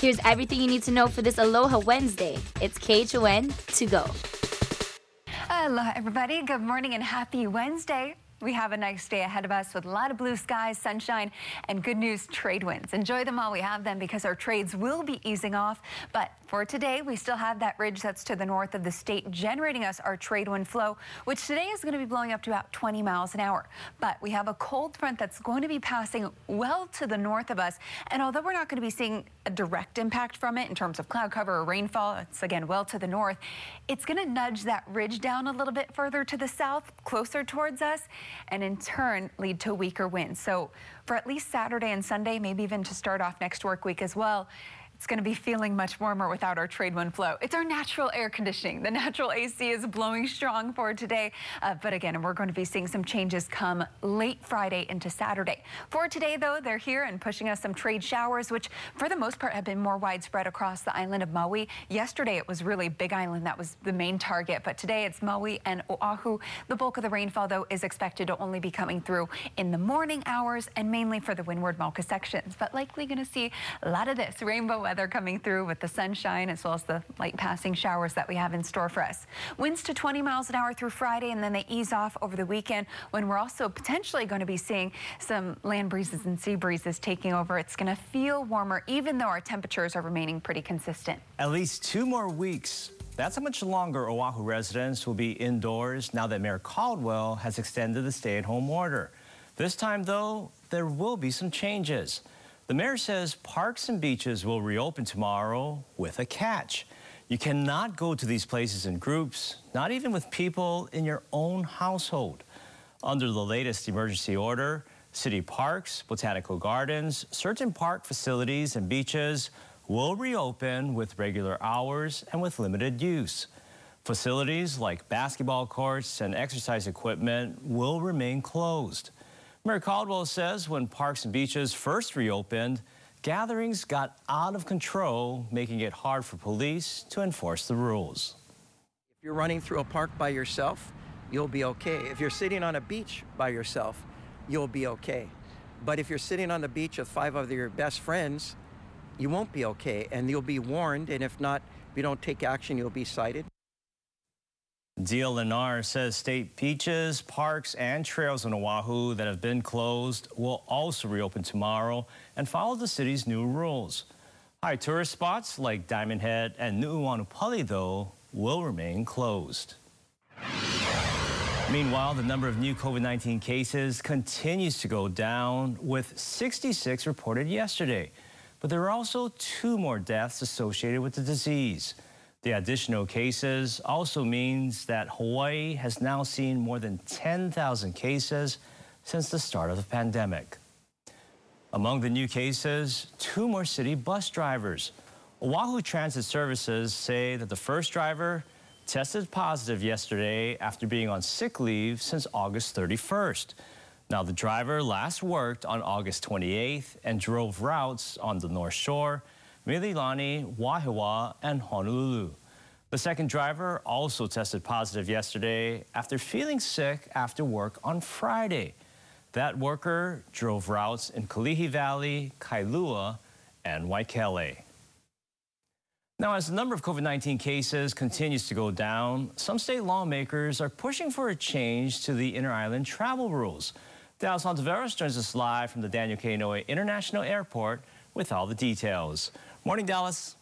Here's everything you need to know for this Aloha Wednesday. It's KHON to go. Aloha, everybody. Good morning and happy Wednesday. We have a nice day ahead of us with a lot of blue skies, sunshine, and good news trade winds. Enjoy them while we have them because our trades will be easing off. But for today, we still have that ridge that's to the north of the state generating us our trade wind flow, which today is going to be blowing up to about 20 miles an hour. But we have a cold front that's going to be passing well to the north of us. And although we're not going to be seeing a direct impact from it in terms of cloud cover or rainfall, it's again well to the north, it's going to nudge that ridge down a little bit further to the south, closer towards us, and in turn lead to weaker winds. So for at least Saturday and Sunday, maybe even to start off next work week as well, it's going to be feeling much warmer without our trade wind flow. It's our natural air conditioning. The natural AC is blowing strong for today. But again, we're going to be seeing some changes come late Friday into Saturday. For today, though, they're here and pushing us some trade showers, which for the most part have been more widespread across the island of Maui. Yesterday, it was really Big Island that was the main target. But today, it's Maui and Oahu. The bulk of the rainfall, though, is expected to only be coming through in the morning hours and mainly for the windward Mauka sections. But likely going to see a lot of this rainbow weather coming through with the sunshine as well as the light passing showers that we have in store for us. Winds to 20 miles an hour through Friday, and then they ease off over the weekend when we're also potentially going to be seeing some land breezes and sea breezes taking over. It's going to feel warmer even though our temperatures are remaining pretty consistent. At least 2 more weeks. That's how much longer Oahu residents will be indoors now that Mayor Caldwell has extended the stay-at-home order. This time, though, there will be some changes. The mayor says parks and beaches will reopen tomorrow with a catch. You cannot go to these places in groups, not even with people in your own household. Under the latest emergency order, city parks, botanical gardens, certain park facilities and beaches will reopen with regular hours and with limited use. Facilities like basketball courts and exercise equipment will remain closed. Mayor Caldwell says when parks and beaches first reopened, gatherings got out of control, making it hard for police to enforce the rules. If you're running through a park by yourself, you'll be okay. If you're sitting on a beach by yourself, you'll be okay. But if you're sitting on the beach with 5 of your best friends, you won't be okay, and you'll be warned, and if not, if you don't take action, you'll be cited. DLNR says state beaches, parks, and trails on Oahu that have been closed will also reopen tomorrow and follow the city's new rules. High tourist spots like Diamond Head and Nu'uanu Pali, though, will remain closed. Meanwhile, the number of new COVID-19 cases continues to go down, with 66 reported yesterday. But there are also 2 more deaths associated with the disease. The additional cases also means that Hawaii has now seen more than 10,000 cases since the start of the pandemic. Among the new cases, 2 more city bus drivers. Oahu Transit Services say that the first driver tested positive yesterday after being on sick leave since August 31st. Now, the driver last worked on August 28th and drove routes on the North Shore, Mililani, Wahiwa, and Honolulu. The second driver also tested positive yesterday after feeling sick after work on Friday. That worker drove routes in Kalihi Valley, Kailua, and Waikele. Now, as the number of COVID-19 cases continues to go down, some state lawmakers are pushing for a change to the inter-island travel rules. Dallas Ontiveros joins us live from the Daniel K. Inouye International Airport with all the details. Morning, Dallas.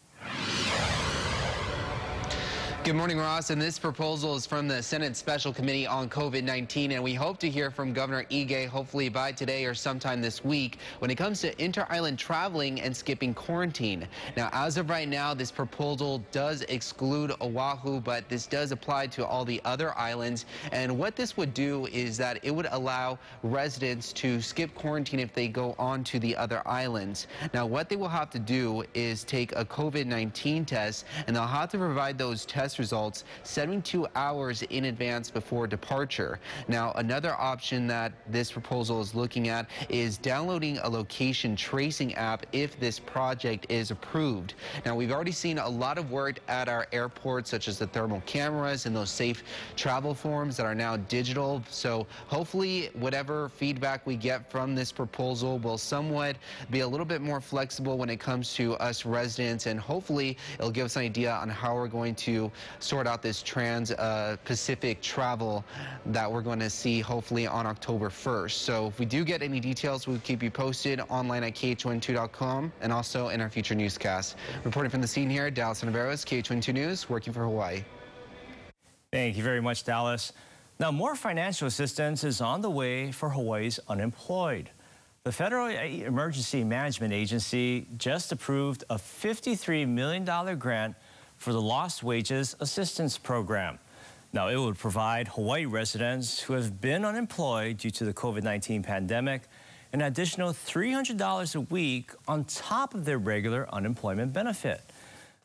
Good morning, Ross. And this proposal is from the Senate Special Committee on COVID-19, and we hope to hear from Governor Ige hopefully by today or sometime this week when it comes to inter-island traveling and skipping quarantine. Now, as of right now, this proposal does exclude Oahu, but this does apply to all the other islands. And what this would do is that it would allow residents to skip quarantine if they go on to the other islands. Now, what they will have to do is take a COVID-19 test, and they'll have to provide those tests test results 72 hours in advance before departure. Now, another option that this proposal is looking at is downloading a location tracing app if this project is approved. Now, we've already seen a lot of work at our airports, such as the thermal cameras and those safe travel forms that are now digital. So hopefully whatever feedback we get from this proposal will somewhat be a little bit more flexible when it comes to us residents, and hopefully it'll give us an idea on how we're going to sort out this trans-Pacific travel that we're going to see hopefully on October 1st. So if we do get any details, we'll keep you posted online at KH12.com and also in our future newscast. Reporting from the scene here, Dallas Ontiveros, KH12 News, working for Hawaii. Thank you very much, Dallas. Now, more financial assistance is on the way for Hawaii's unemployed. The Federal Emergency Management Agency just approved a $53 million grant for the Lost Wages Assistance Program. Now, it would provide Hawaii residents who have been unemployed due to the COVID-19 pandemic an additional $300 a week on top of their regular unemployment benefit.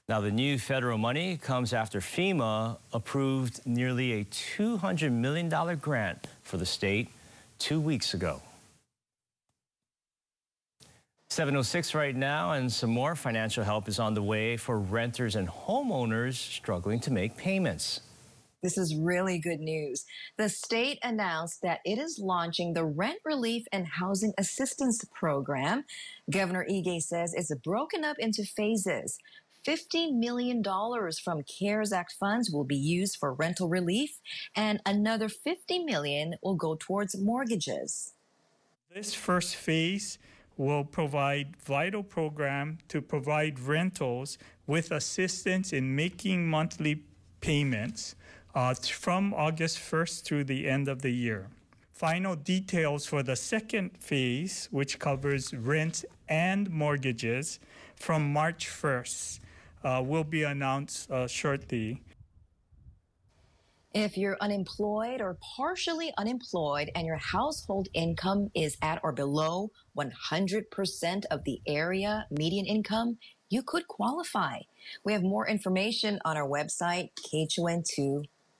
Now, the new federal money comes after FEMA approved nearly a $200 million grant for the state 2 weeks ago. 7:06 right now, and some more financial help is on the way for renters and homeowners struggling to make payments. This is really good news. The state announced that it is launching the Rent Relief and Housing Assistance Program. Governor Ige says it's broken up into phases. $50 million from CARES Act funds will be used for rental relief, and another $50 million will go towards mortgages. This first phase will provide vital program to provide rentals with assistance in making monthly payments from August 1st through the end of the year. Final details for the second phase, which covers rents and mortgages, from March 1st, will be announced shortly. If you're unemployed or partially unemployed and your household income is at or below 100% of the area median income, you could qualify. We have more information on our website,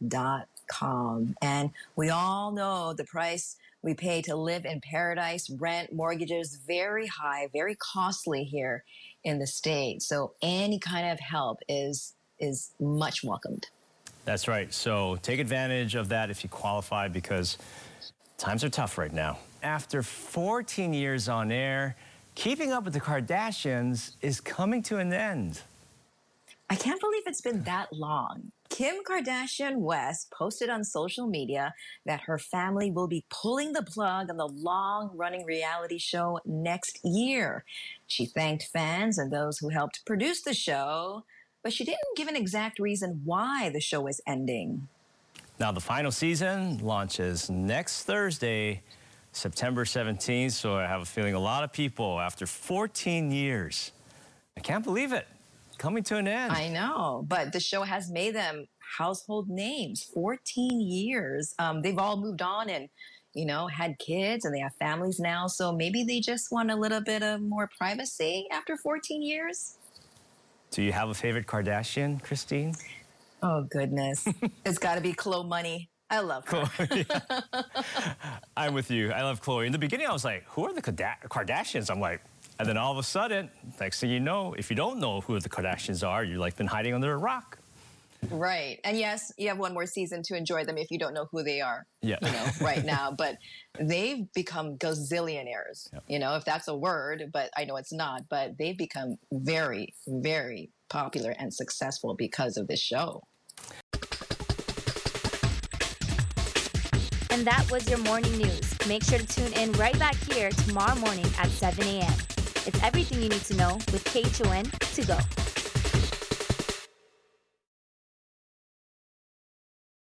KHON2.com. And we all know the price we pay to live in paradise, rent, mortgages, very high, very costly here in the state. So any kind of help is much welcomed. That's right. So take advantage of that if you qualify, because times are tough right now. After 14 years on air, Keeping Up with the Kardashians is coming to an end. I can't believe it's been that long. Kim Kardashian West posted on social media that her family will be pulling the plug on the long-running reality show next year. She thanked fans and those who helped produce the show, but she didn't give an exact reason why the show is ending. Now, the final season launches next Thursday, September 17th, so I have a feeling a lot of people, after 14 years, I can't believe it, coming to an end. I know, but the show has made them household names, 14 years. They've all moved on and, you know, had kids, and they have families now, so maybe they just want a little bit of more privacy after 14 years. Do you have a favorite Kardashian, Christine? Oh, goodness. It's got to be Khloe Money. I love her. Khloe, yeah. I'm with you. I love Khloe. In the beginning, I was like, who are the Kardashians? I'm like, and then all of a sudden, next thing you know, if you don't know who the Kardashians are, you've like been hiding under a rock. Right. And yes, you have one more season to enjoy them if you don't know who they are, yeah, you know, right now. But they've become gazillionaires, yep, you know, if that's a word, but I know it's not. But they've become very, very popular and successful because of this show. And that was your morning news. Make sure to tune in right back here tomorrow morning at 7 a.m. It's everything you need to know with KHON2Go.